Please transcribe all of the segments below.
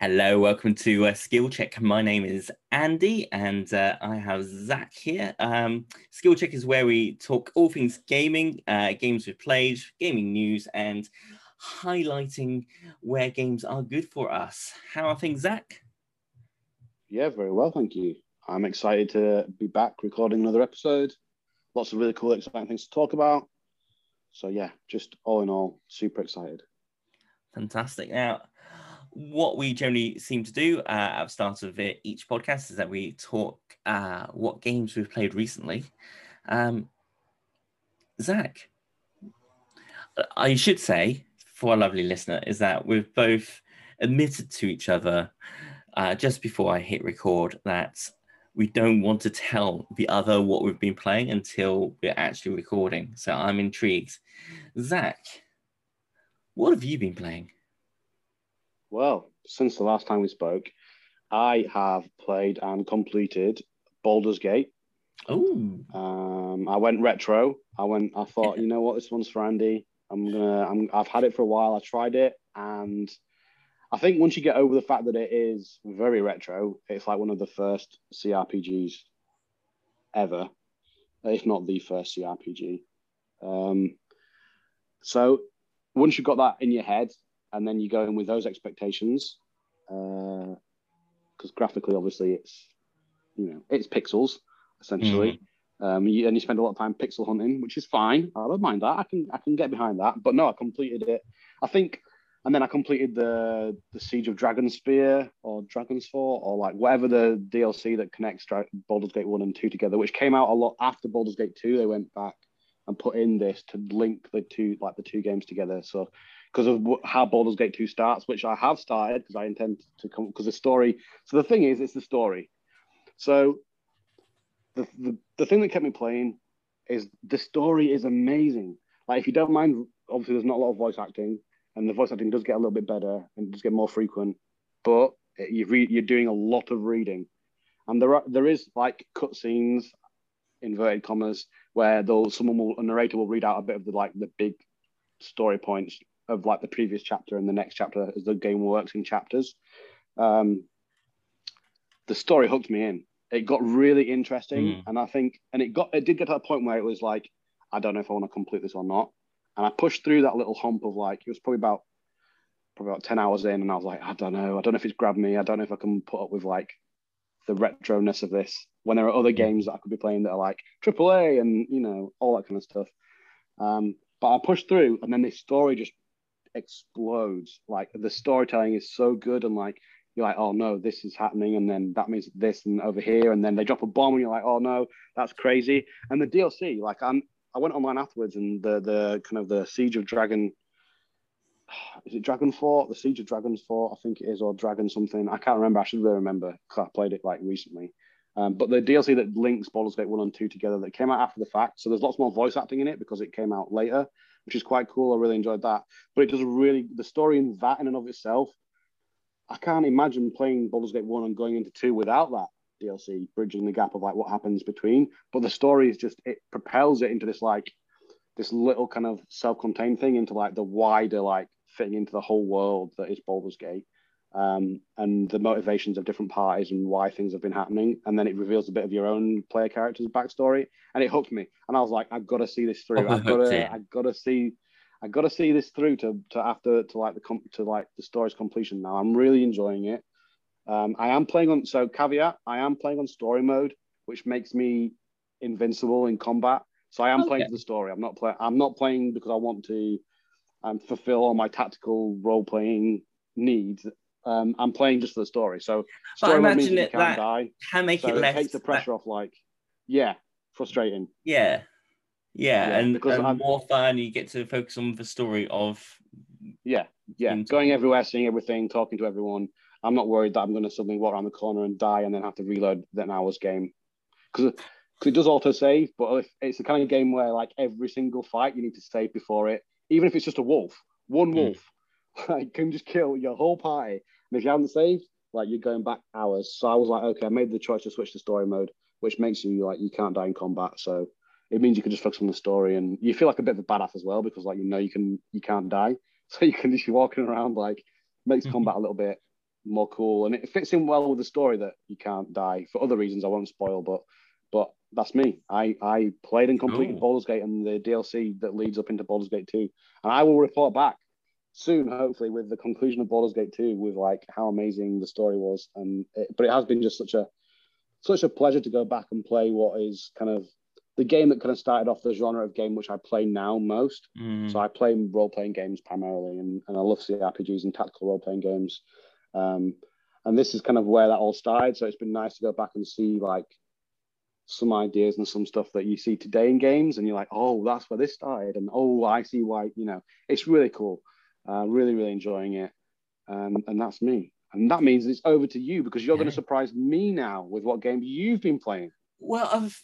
Hello, welcome to Skill Check. My name is Andy and I have Zach here. Skill Check is where we talk all things gaming, games we've played, gaming news, and highlighting where games are good for us. How are things, Zach? Yeah, very well, thank you. I'm excited to be back recording another episode. Lots of really cool, exciting things to talk about. So yeah, just all in all, super excited. Fantastic. Now, what we generally seem to do at the start of each podcast is that we talk what games we've played recently. Zach, I should say, for our lovely listener, is that we've both admitted to each other just before I hit record that we don't want to tell the other what we've been playing until we're actually recording. So I'm intrigued. Zach, what have you been playing? Well, since the last time we spoke, I have played and completed Baldur's Gate. Oh. I went retro. I thought, you know what, this one's for Andy. I've had it for a while. I tried it, and I think once you get over the fact that it is very retro, it's like one of the first CRPGs ever, if not the first CRPG. So once you've got that in your head, and then you go in with those expectations, because graphically, obviously, it's pixels essentially, and you spend a lot of time pixel hunting, which is fine. I don't mind that. I can get behind that. But no, I completed it. I think, and then I completed the Siege of Dragonspear or Dragonsfall or like whatever the DLC that connects Baldur's Gate 1 and 2 together, which came out a lot after Baldur's Gate 2. They went back and put in this to link the two games together. So, because of how Baldur's Gate 2 starts, which I have started because I intend to come, because the story. So the thing is, it's the story. So the thing that kept me playing is the story is amazing. Like, if you don't mind, obviously there's not a lot of voice acting, and the voice acting does get a little bit better and does get more frequent, but you're doing a lot of reading. And there is like cutscenes, inverted commas, where a narrator will read out a bit of the big story points of like the previous chapter and the next chapter as the game works in chapters. The story hooked me in. It got really interesting. And I think, it did get to a point where it was like, I don't know if I want to complete this or not. And I pushed through that little hump of like, it was probably about 10 hours in. And I was like, I don't know if it's grabbed me. I don't know if I can put up with like the retroness of this when there are other games that I could be playing that are like AAA and, all that kind of stuff. But I pushed through, and then this story just explodes. Like, the storytelling is so good, and like you're like, oh no, this is happening, and then that means this, and over here, and then they drop a bomb, and you're like, oh no, that's crazy. And the DLC, like, I went online afterwards, and the kind of the Siege of Dragon, is it Dragonfort? The Siege of Dragonsfort, I think it is, or Dragon something. I can't remember. I should really remember because I played it like recently. But the DLC that links Baldur's Gate 1 and 2 together, that came out after the fact. So there's lots more voice acting in it because it came out later, which is quite cool. I really enjoyed that. But it does really, the story in that in and of itself, I can't imagine playing Baldur's Gate 1 and going into 2 without that DLC, bridging the gap of like what happens between. But the story is just, it propels it into this like, this little kind of self-contained thing into like the wider, like fitting into the whole world that is Baldur's Gate. And the motivations of different parties and why things have been happening, and then it reveals a bit of your own player character's backstory, and it hooked me. And I was like, I've got to see this through. I've got to see this through to the story's completion. Now I'm really enjoying it. I am playing on story mode, which makes me invincible in combat. So I am playing for the story. I'm not playing because I want to fulfill all my tactical role playing needs. I'm playing just for the story, so story imagine it can that die, can make so it less. It takes the pressure off, like, yeah, frustrating. Yeah, and because more fun. You get to focus on the story of going everywhere, seeing everything, talking to everyone. I'm not worried that I'm going to suddenly walk around the corner and die, and then have to reload an hour's game because it does auto save. But it's the kind of game where like every single fight you need to save before it, even if it's just one wolf. Like, can just kill your whole party, and if you haven't saved, like, you're going back hours. So I was like, okay, I made the choice to switch to story mode, which makes you like you can't die in combat. So it means you can just focus on the story, and you feel like a bit of a badass as well, because like, you know, you can't die, so you can just be walking around, like, makes combat a little bit more cool, and it fits in well with the story that you can't die for other reasons I won't spoil, but that's me. I played and completed Baldur's Gate and the DLC that leads up into Baldur's Gate 2, and I will report back soon, hopefully, with the conclusion of Baldur's Gate 2, with like how amazing the story was. And but it has been just such a pleasure to go back and play what is kind of the game that kind of started off the genre of game which I play now most. So I play role-playing games primarily, and I love CRPGs and tactical role-playing games. And this is kind of where that all started. So it's been nice to go back and see like some ideas and some stuff that you see today in games, and you're like, oh, that's where this started. And oh, I see why, you know, it's really cool. Really, really enjoying it. And that's me. And that means it's over to you, because you're going to surprise me now with what game you've been playing. Well, I've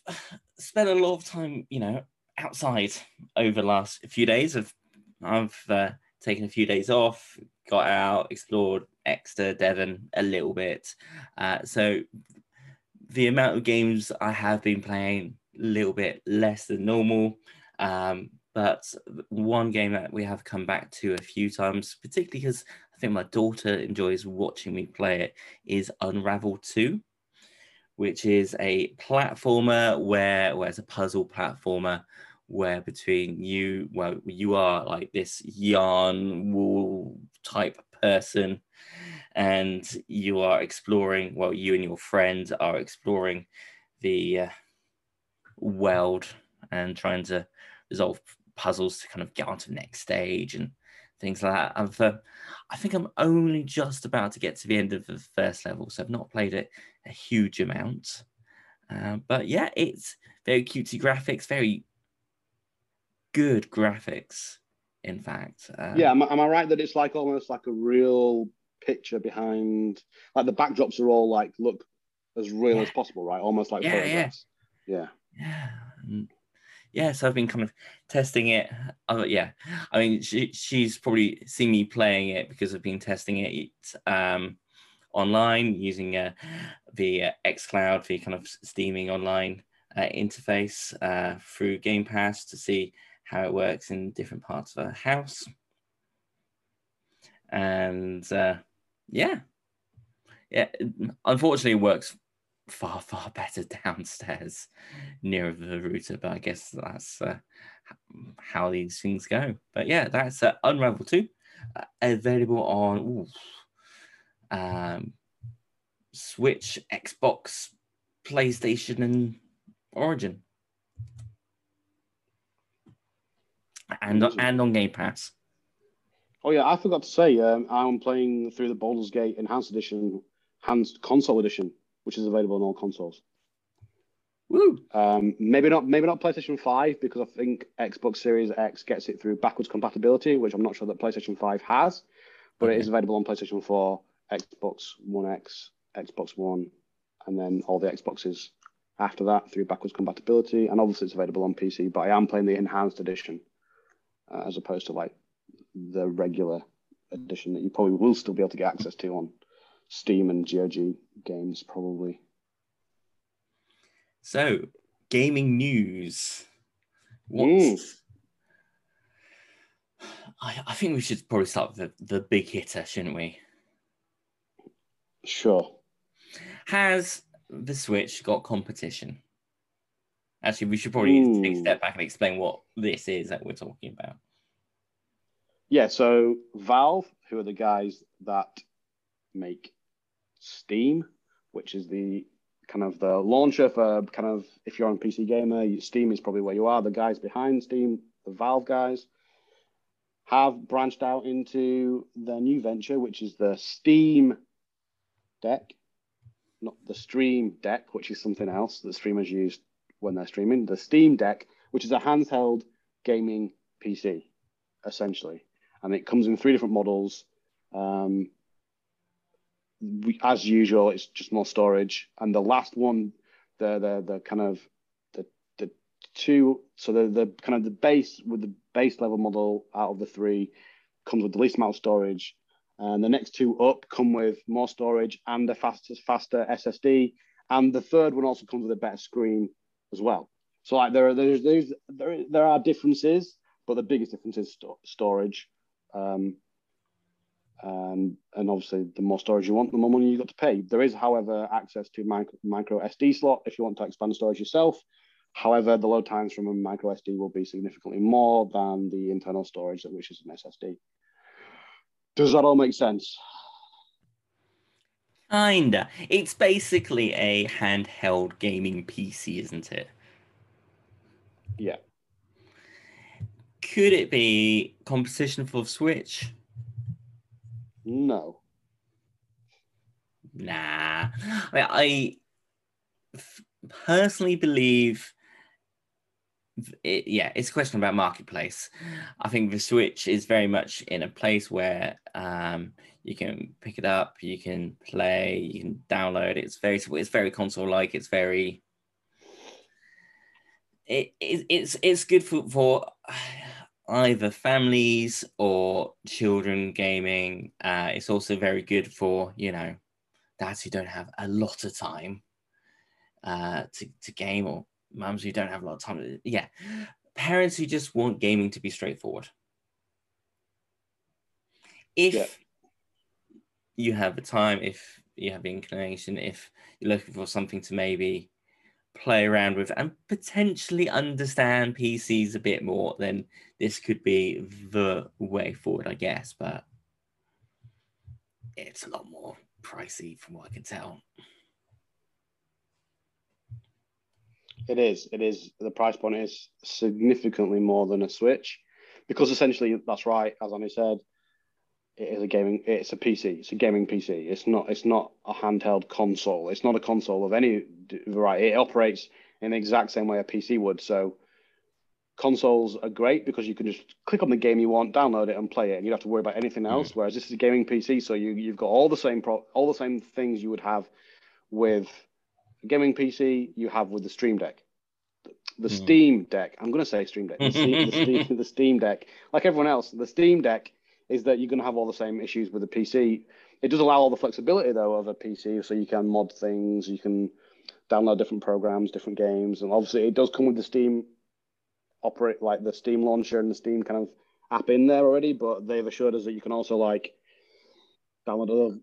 spent a lot of time, you know, outside over the last few days. I've taken a few days off, got out, explored Exeter, Devon a little bit. So the amount of games I have been playing, a little bit less than normal. But one game that we have come back to a few times, particularly because I think my daughter enjoys watching me play it, is Unravel 2, which is a platformer where it's a puzzle platformer where between you, well, you are like this yarn wool type person, and you are exploring, well, you and your friends are exploring the world and trying to resolve puzzles to kind of get on to the next stage and things like that. I think I'm only just about to get to the end of the first level, so I've not played it a huge amount. But yeah, it's very cutesy graphics, very good graphics, in fact. Yeah, am I right that it's like almost like a real picture behind, like the backdrops are all like, look as real as possible, right? Almost like photographs. Yeah, so I've been kind of testing it. I mean, she's probably seen me playing it because I've been testing it online using the xCloud, the kind of steaming online interface through Game Pass to see how it works in different parts of her house. And unfortunately it works far, far better downstairs nearer the router, but I guess that's how these things go. But yeah, that's Unravel 2, available on Switch, Xbox, PlayStation and Origin, and on Game Pass. Oh yeah, I forgot to say, I'm playing through the Baldur's Gate Enhanced Console Edition, which is available on all consoles. Woo! Maybe not PlayStation 5, because I think Xbox Series X gets it through backwards compatibility, which I'm not sure that PlayStation 5 has, but it is available on PlayStation 4, Xbox One X, Xbox One, and then all the Xboxes after that through backwards compatibility. And obviously it's available on PC, but I am playing the Enhanced Edition as opposed to like the regular edition that you probably will still be able to get access to on Steam and GOG games, probably. So, gaming news. I think we should probably start with the big hitter, shouldn't we? Sure. Has the Switch got competition? Actually, we should probably take a step back and explain what this is that we're talking about. Yeah, so Valve, who are the guys that make Steam, which is the kind of the launcher for kind of, if you're on PC Gamer, Steam is probably where you are. The guys behind Steam, the Valve guys, have branched out into their new venture, which is the Steam Deck, not the Stream Deck, which is something else that streamers use when they're streaming. The Steam Deck, which is a handheld gaming PC, essentially. And it comes in three different models. As usual, it's just more storage. And the last one, the base with the base level model out of the three comes with the least amount of storage. And the next two up come with more storage and a faster SSD. And the third one also comes with a better screen as well. So like there are differences, but the biggest difference is storage. And obviously, the more storage you want, the more money you've got to pay. There is, however, access to micro SD slot if you want to expand storage yourself. However, the load times from a micro SD will be significantly more than the internal storage, which is an SSD. Does that all make sense? Kinda. It's basically a handheld gaming PC, isn't it? Yeah. Could it be competition for Switch? No. Nah. I personally believe... It's a question about marketplace. I think the Switch is very much in a place where you can pick it up, you can play, you can download. It's very console-like. It's good for either families or children gaming. It's also very good for dads who don't have a lot of time to game, or mums who don't have a lot of time. Yeah. Parents who just want gaming to be straightforward. If you have the time, if you have the inclination, if you're looking for something to maybe play around with and potentially understand PCs a bit more, then this could be the way forward, I guess. But it's a lot more pricey from what I can tell. It is. The price point is significantly more than a Switch, because essentially that's right. As Annie said, it is a gaming. It's a PC. It's a gaming PC. It's not a handheld console. It's not a console of any variety. It operates in the exact same way a PC would. So consoles are great because you can just click on the game you want, download it, and play it, and you don't have to worry about anything else. Mm. Whereas this is a gaming PC, so you've got all the same things you would have with gaming PC you have with the Steam Deck. The Steam Deck, like everyone else, the Steam Deck is that you're going to have all the same issues with the PC. It does allow all the flexibility, though, of a PC, so you can mod things, you can download different programs, different games, and obviously it does come with the Steam the Steam launcher and the Steam kind of app in there already, but they've assured us that you can also download other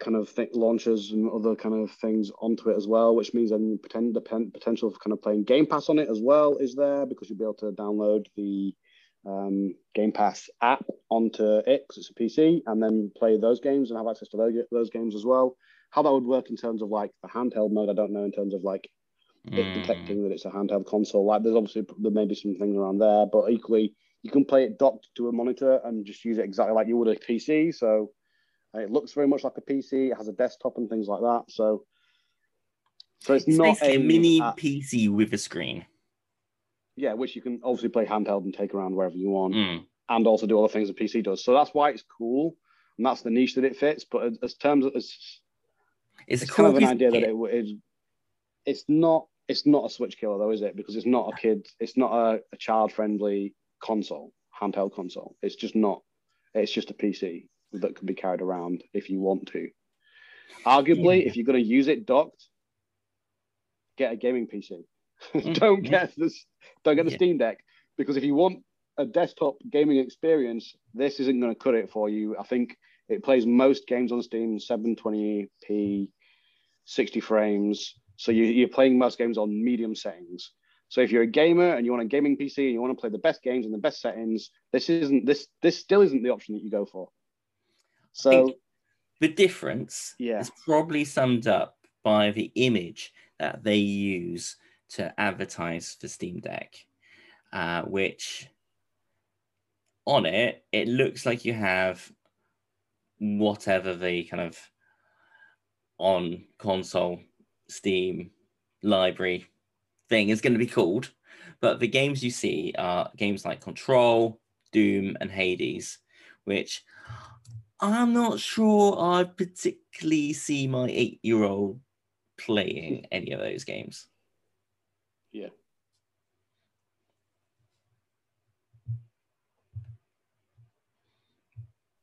kind of launchers and other kind of things onto it as well, which means then potential for kind of playing Game Pass on it as well is there, because you'll be able to download the Game Pass app onto it because it's a PC, and then play those games and have access to those games as well. How that would work in terms of the handheld mode, I don't know, in terms of it detecting that it's a handheld console. There's obviously, there may be some things around there, but equally you can play it docked to a monitor and just use it exactly like you would a PC. So it looks very much like a PC. It has a desktop and things like that. So it's not a mini PC with a screen. Yeah, which you can obviously play handheld and take around wherever you want, and also do all the things a PC does. So that's why it's cool, and that's the niche that it fits. But as terms, it's kind of an idea that it's not a Switch killer, though, is it? Because it's not a kid. It's not a child-friendly console, handheld console. It's just not. It's just a PC that can be carried around if you want to. Arguably, if you're going to use it docked, get a gaming PC. Don't get the Steam Deck, because if you want a desktop gaming experience, this isn't going to cut it for you. I think it plays most games on Steam 720p, 60 frames. So you're playing most games on medium settings. So if you're a gamer and you want a gaming PC and you want to play the best games in the best settings, this still isn't the option that you go for. So the difference is probably summed up by the image that they use to advertise the Steam Deck, which on it looks like you have whatever the kind of on console Steam library thing is going to be called. But the games you see are games like Control, Doom, and Hades, which I'm not sure I particularly see my 8-year-old playing any of those games. Yeah.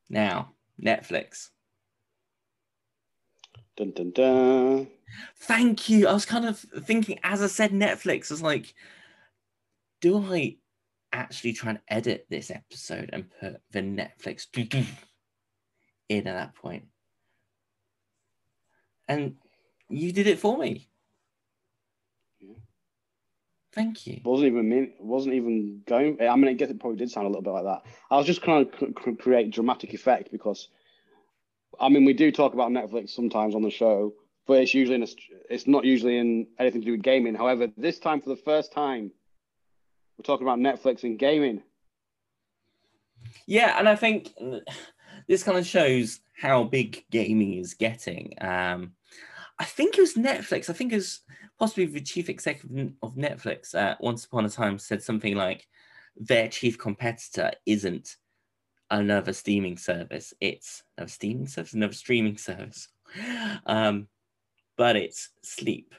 Now, Netflix. Dun, dun, dun. Thank you. I was kind of thinking, as I said, Netflix. I was like, do I actually try and edit this episode and put the Netflix in at that point? And you did it for me. Yeah. Thank you. Wasn't even going. I mean, I guess it probably did sound a little bit like that. I was just trying to create dramatic effect because, I mean, we do talk about Netflix sometimes on the show, but it's usually in it's not usually in anything to do with gaming. However, this time for the first time, we're talking about Netflix and gaming. Yeah, and I think this kind of shows how big gaming is getting. I think it was Netflix. I think it was possibly the chief executive of Netflix once upon a time said something like their chief competitor isn't another streaming service. It's another streaming service, another streaming service. But it's sleep.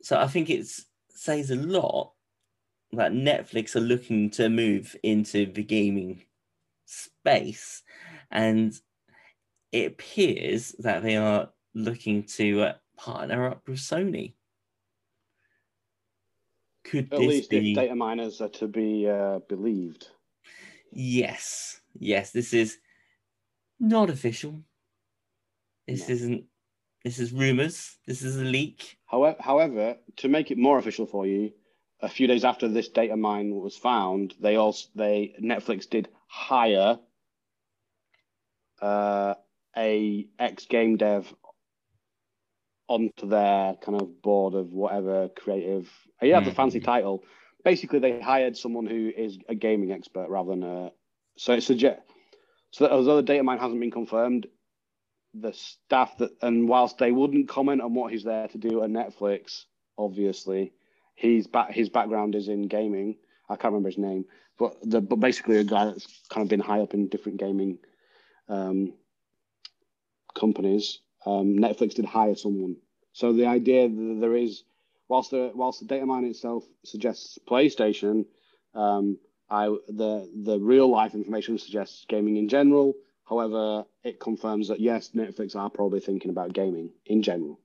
So I think it says a lot that Netflix are looking to move into the gaming space, and it appears that they are looking to partner up with Sony. Could at least be... if data miners are to be believed. Yes, yes. This is not official. This isn't. This is rumors. This is a leak. However, to make it more official for you, a few days after this data mine was found, Netflix did hire a ex-game dev onto their kind of board of whatever creative. You have the fancy title. Basically, they hired someone who is a gaming expert rather than a. So although the data mine hasn't been confirmed, the staff that, and whilst they wouldn't comment on what he's there to do at Netflix, obviously, his background is in gaming. I can't remember his name, but basically a guy that's kind of been high up in different gaming companies. Netflix did hire someone, so the idea that there is, whilst the data mine itself suggests PlayStation, the real life information suggests gaming in general. However, it confirms that, yes, Netflix are probably thinking about gaming in general,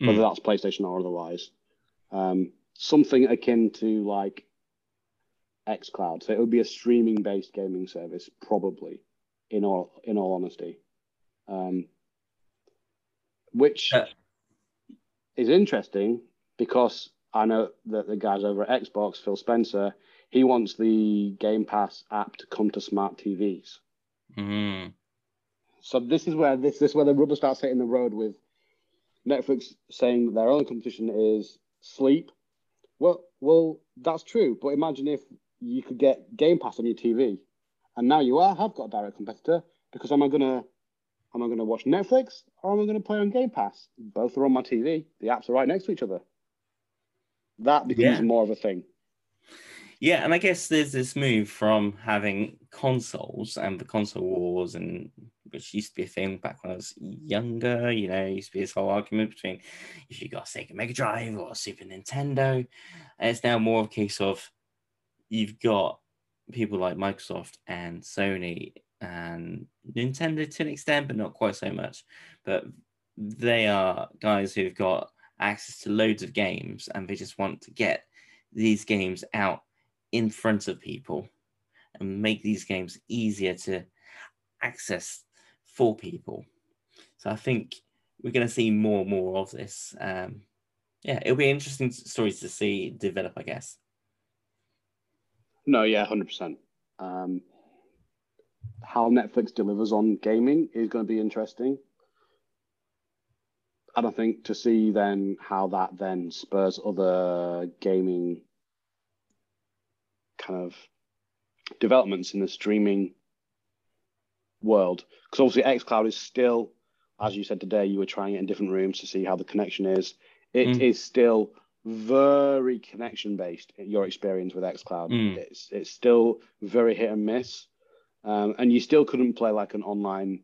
whether that's PlayStation or otherwise. Something akin to, like, xCloud. So it would be a streaming-based gaming service, probably, in all honesty. Which is interesting, because I know that the guys over at Xbox, Phil Spencer, he wants the Game Pass app to come to smart TVs. Mm-hmm. So this is where the rubber starts hitting the road with Netflix saying their only competition is sleep. Well, that's true. But imagine if you could get Game Pass on your TV, and now have got a direct competitor. Because am I gonna watch Netflix or am I gonna play on Game Pass? Both are on my TV. The apps are right next to each other. That becomes more of a thing. Yeah, and I guess there's this move from having consoles and the console wars, and which used to be a thing back when I was younger. You know, it used to be this whole argument between if you got a Sega Mega Drive or a Super Nintendo. And it's now more of a case of you've got people like Microsoft and Sony and Nintendo to an extent, but not quite so much. But they are guys who've got access to loads of games, and they just want to get these games out in front of people and make these games easier to access for people. So I think we're going to see more and more of this. It'll be interesting stories to see develop, I guess. No, yeah, 100%. How Netflix delivers on gaming is going to be interesting. And I think to see then how that then spurs other gaming kind of developments in the streaming world, because obviously xCloud is still, as you said today, you were trying it in different rooms to see how the connection is. It is still very connection based. Your experience with xCloud, it's still very hit and miss, and you still couldn't play like an online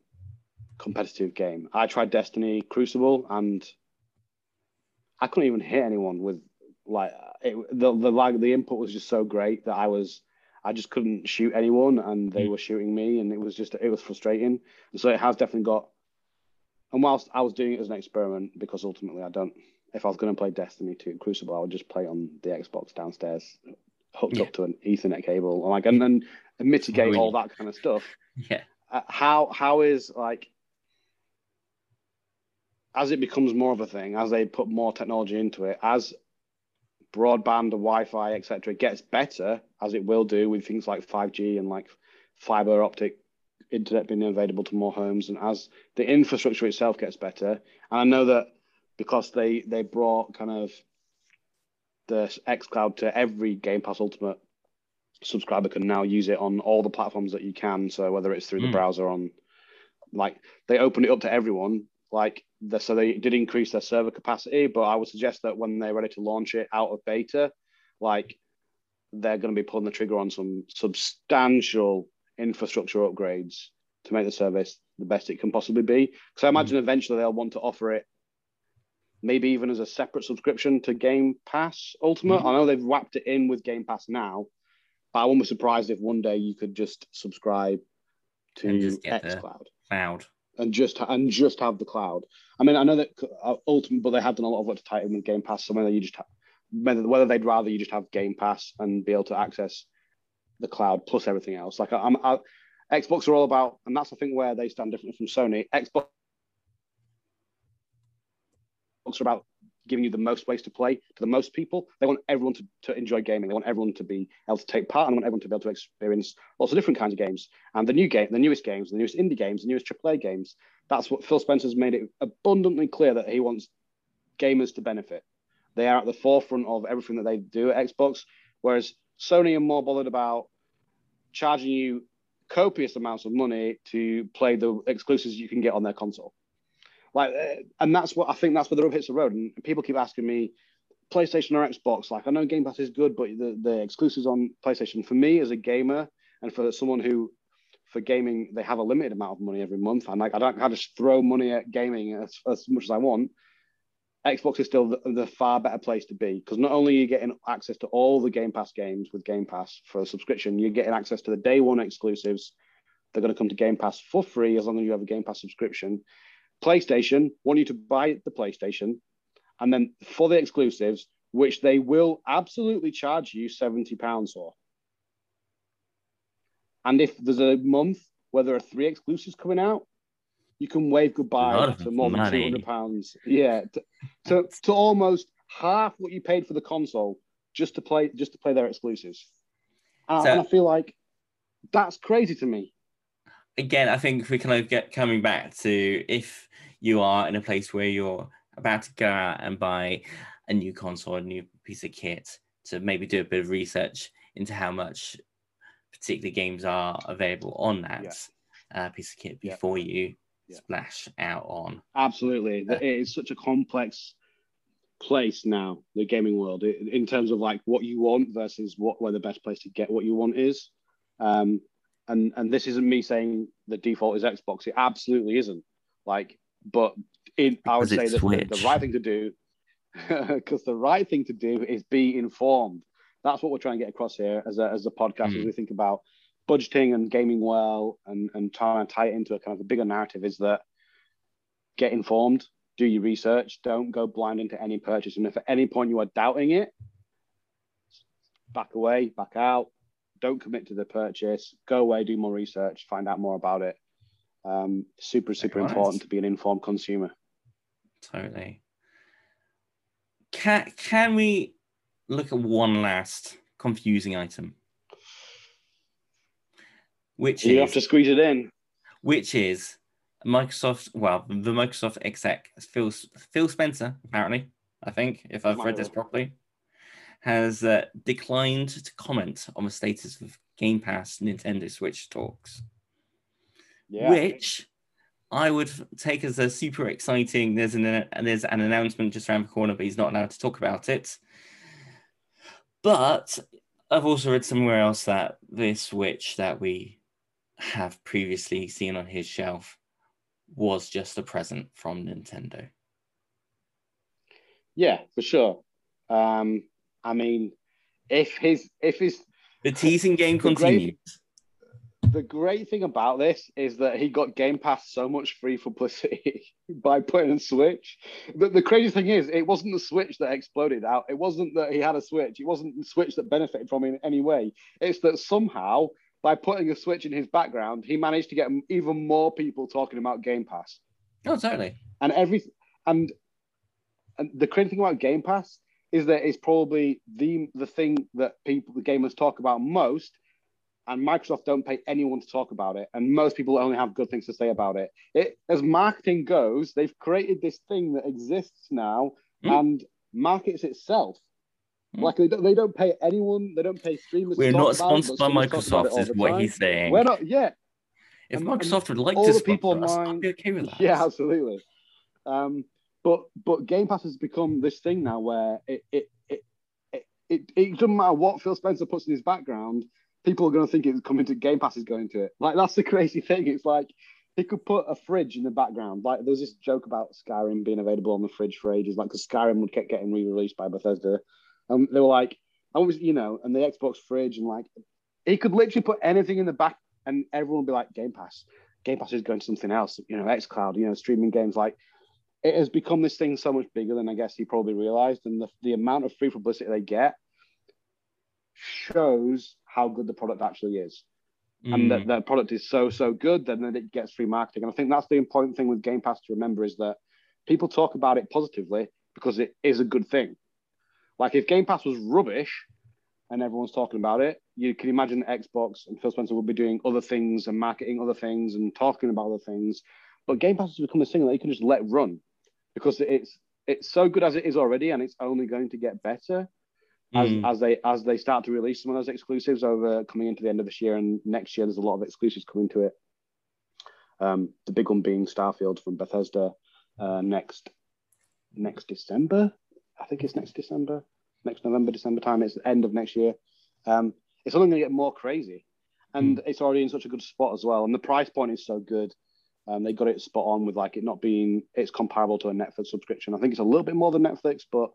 competitive game. I tried Destiny, Crucible, and I couldn't even hit anyone with. Like the input was just so great that I just couldn't shoot anyone, and they were shooting me, and it was frustrating. And so it has definitely got. And whilst I was doing it as an experiment, because ultimately if I was going to play Destiny 2 Crucible, I would just play on the Xbox downstairs, hooked up to an Ethernet cable, like, and mitigate all that kind of stuff. Yeah. How is, like, as it becomes more of a thing, as they put more technology into it, as broadband, the Wi-Fi, etc., gets better, as it will do with things like 5G and like fiber optic internet being available to more homes, and as the infrastructure itself gets better. And I know that because they brought kind of the xCloud to every Game Pass Ultimate subscriber can now use it on all the platforms that you can. So whether it's through the browser, on, like, they opened it up to everyone. Like, so they did increase their server capacity, but I would suggest that when they're ready to launch it out of beta, like, they're going to be pulling the trigger on some substantial infrastructure upgrades to make the service the best it can possibly be. Because I imagine eventually they'll want to offer it maybe even as a separate subscription to Game Pass Ultimate. I know they've wrapped it in with Game Pass now, but I wouldn't be surprised if one day you could just subscribe to xCloud. And just have the cloud. I mean, I know that Ultimate, but they have done a lot of work to tie in with Game Pass. So whether you just whether they'd rather you just have Game Pass and be able to access the cloud plus everything else. Like, Xbox are all about, and that's I think where they stand differently from Sony. Xbox are about giving you the most ways to play to the most people. They want everyone to enjoy gaming. They want everyone to be able to take part, and they want everyone to be able to experience lots of different kinds of games. And the newest games, the newest indie games, the newest AAA games. That's what Phil Spencer's made it abundantly clear that he wants gamers to benefit. They are at the forefront of everything that they do at Xbox, whereas Sony are more bothered about charging you copious amounts of money to play the exclusives you can get on their console. Like, and that's what I think. That's where the rub hits the road. And people keep asking me, PlayStation or Xbox? Like, I know Game Pass is good, but the exclusives on PlayStation, for me as a gamer and for someone who, for gaming, they have a limited amount of money every month. I'm like, I just throw money at gaming as much as I want. Xbox is still the far better place to be, because not only are you getting access to all the Game Pass games with Game Pass for a subscription, you're getting access to the day one exclusives. They're going to come to Game Pass for free as long as you have a Game Pass subscription. PlayStation want you to buy the PlayStation, and then for the exclusives, which they will absolutely charge you £70 for. And if there's a month where there are 3 exclusives coming out, you can wave goodbye to more than £200. Yeah, to almost half what you paid for the console just to play their exclusives. And I feel like that's crazy to me. Again, I think we kind of get coming back to, if you are in a place where you're about to go out and buy a new console, a new piece of kit, to maybe do a bit of research into how much particular games are available on that piece of kit before you splash out on. Absolutely. It is such a complex place now, the gaming world, in terms of like what you want versus where the best place to get what you want is. And this isn't me saying the default is Xbox. It absolutely isn't. Like, but I would say that the right thing to do, because the right thing to do is be informed. That's what we're trying to get across here as a podcast, as we think about budgeting and gaming well, and trying to tie it into a kind of a bigger narrative, is that get informed, do your research, don't go blind into any purchase. And if at any point you are doubting it, back away, back out. Don't commit to the purchase. Go away, do more research, find out more about it. Super, super important to be an informed consumer. Totally. Can we look at one last confusing item? You have to squeeze it in. Which is the Microsoft exec, Phil Spencer, apparently, I think, if I've read this properly, has declined to comment on the status of Game Pass Nintendo Switch talks, which I would take as a super exciting. There's an announcement just around the corner, but he's not allowed to talk about it. But I've also read somewhere else that the Switch that we have previously seen on his shelf was just a present from Nintendo. Yeah, for sure. I mean, if his teasing game continues. The great thing about this is that he got Game Pass so much free publicity by putting in Switch. But the crazy thing is, it wasn't the Switch that exploded out. It wasn't that he had a Switch. It wasn't the Switch that benefited from it in any way. It's that somehow, by putting a Switch in his background, he managed to get even more people talking about Game Pass. Oh, totally. And the crazy thing about Game Pass is that it's probably the thing that the gamers talk about most. And Microsoft don't pay anyone to talk about it. And most people only have good things to say about it. As marketing goes, they've created this thing that exists now and markets itself. Like they don't pay anyone. They don't pay streamers. We're not sponsored by Microsoft is what he's saying. We're not, yeah. If Microsoft would like to sponsor us, I'd be okay with that. Yeah, absolutely. But Game Pass has become this thing now where it doesn't matter what Phil Spencer puts in his background, people are going to think it's coming to Game Pass is going to it. Like, that's the crazy thing. It's like they could put a fridge in the background. Like, there's this joke about Skyrim being available on the fridge for ages, like, because Skyrim would get getting re-released by Bethesda. And they were like, I was, you know, and the Xbox fridge, and like, he could literally put anything in the back, and everyone would be like, Game Pass. Game Pass is going to something else, you know, xCloud, you know, streaming games. Like, it has become this thing so much bigger than I guess he probably realized. And the amount of free publicity they get shows how good the product actually is. And that the product is so good then that it gets free marketing. And I think that's the important thing with Game Pass to remember, is that people talk about it positively because it is a good thing. Like, if Game Pass was rubbish and everyone's talking about it, you can imagine Xbox and Phil Spencer would be doing other things and marketing other things and talking about other things. But Game Pass has become a thing that you can just let run because it's so good as it is already, and it's only going to get better as they start to release some of those exclusives over coming into the end of this year and next year. There's a lot of exclusives coming to it. The big one being Starfield from Bethesda next December. I think it's next November, December time. It's the end of next year. It's only going to get more crazy, and it's already in such a good spot as well. And the price point is so good. They got it spot on with like it not being it's comparable to a Netflix subscription. I think it's a little bit more than Netflix, but.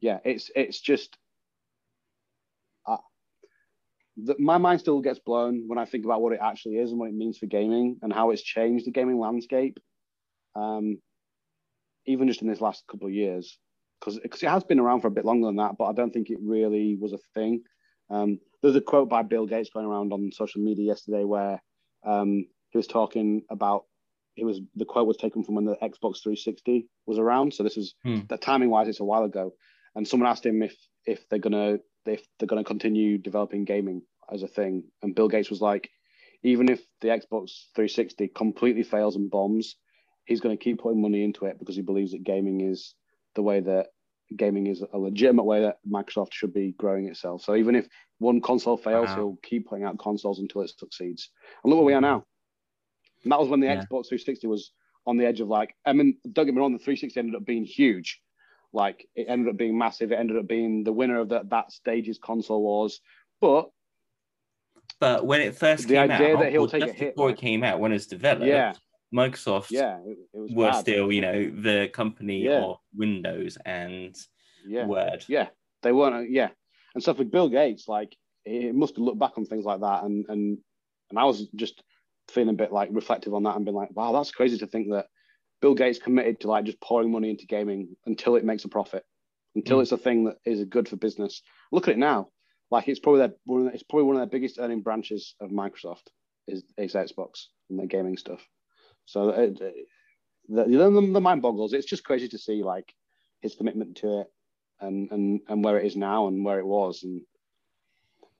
Yeah, it's just my mind still gets blown when I think about what it actually is and what it means for gaming and how it's changed the gaming landscape, even just in this last couple of years, because it has been around for a bit longer than that, but I don't think it really was a thing. There's a quote by Bill Gates going around on social media yesterday where he was talking about. The quote was taken from when the Xbox 360 was around, so this is the timing wise, it's a while ago. And someone asked him if they're gonna continue developing gaming as a thing, and Bill Gates was like, even if the Xbox 360 completely fails and bombs, he's gonna keep putting money into it because he believes that gaming is a legitimate way that Microsoft should be growing itself. So even if one console fails, he'll keep putting out consoles until it succeeds. And look where we are now. And that was when the Xbox 360 was on the edge of like, I mean, don't get me wrong, the 360 ended up being huge. Like, it ended up being massive. It ended up being the winner of that stage's console wars. But when it first came out, the idea that he'll take a hit before it came out, when it was developed, Microsoft it were bad. Still, you know, the company of Windows and Word. Yeah, they weren't. Yeah. And so for Bill Gates, like, it must have looked back on things like that. And I was just feeling a bit like reflective on that and been like, wow, that's crazy to think that Bill Gates committed to like just pouring money into gaming until it makes a profit, until it's a thing that is good for business. Look at it now. Like, it's probably one of their biggest earning branches of Microsoft is Xbox and their gaming stuff. So the mind boggles. It's just crazy to see like his commitment to it and where it is now and where it was. And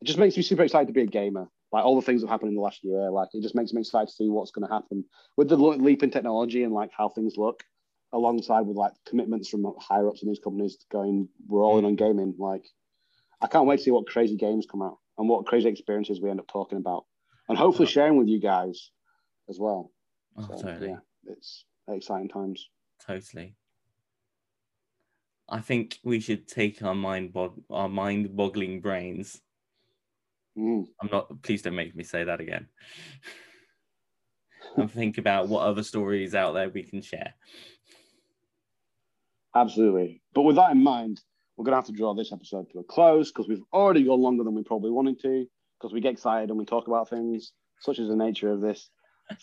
it just makes me super excited to be a gamer. Like, all the things that happened in the last year, like, it just makes me excited to see what's going to happen with the leap in technology and like how things look, alongside with like commitments from higher ups in these companies going, we're all in on gaming. Like, I can't wait to see what crazy games come out and what crazy experiences we end up talking about, and hopefully sharing with you guys as well. Oh, so, totally. Yeah, it's exciting times. Totally. I think we should take our mind-boggling brains. I'm not, please don't make me say that again. And think about what other stories out there we can share. Absolutely. But with that in mind, we're going to have to draw this episode to a close because we've already gone longer than we probably wanted to. because we get excited and we talk about things, such as the nature of this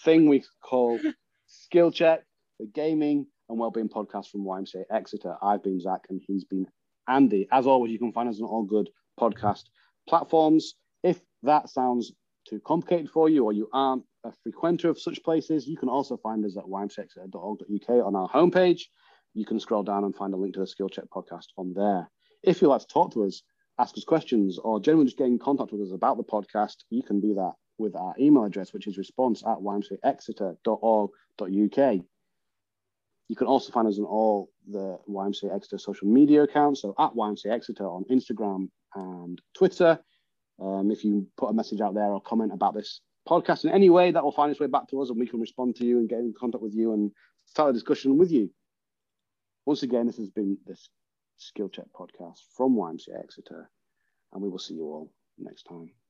thing we call Skill Check, the gaming and wellbeing podcast from YMCA Exeter. I've been Zach and he's been Andy. As always, you can find us on all good podcast platforms. If that sounds too complicated for you or you aren't a frequenter of such places, you can also find us at ymcexeter.org.uk on our homepage. You can scroll down and find a link to the Skill Check podcast on there. If you'd like to talk to us, ask us questions, or generally just get in contact with us about the podcast, you can do that with our email address, which is response@ymcaexeter.org.uk. You can also find us on all the YMCA Exeter social media accounts, so at YMCA Exeter on Instagram and Twitter. If you put a message out there or comment about this podcast in any way, that will find its way back to us and we can respond to you and get in contact with you and start a discussion with you. Once again, this has been this Skill Check podcast from YMCA Exeter, and we will see you all next time.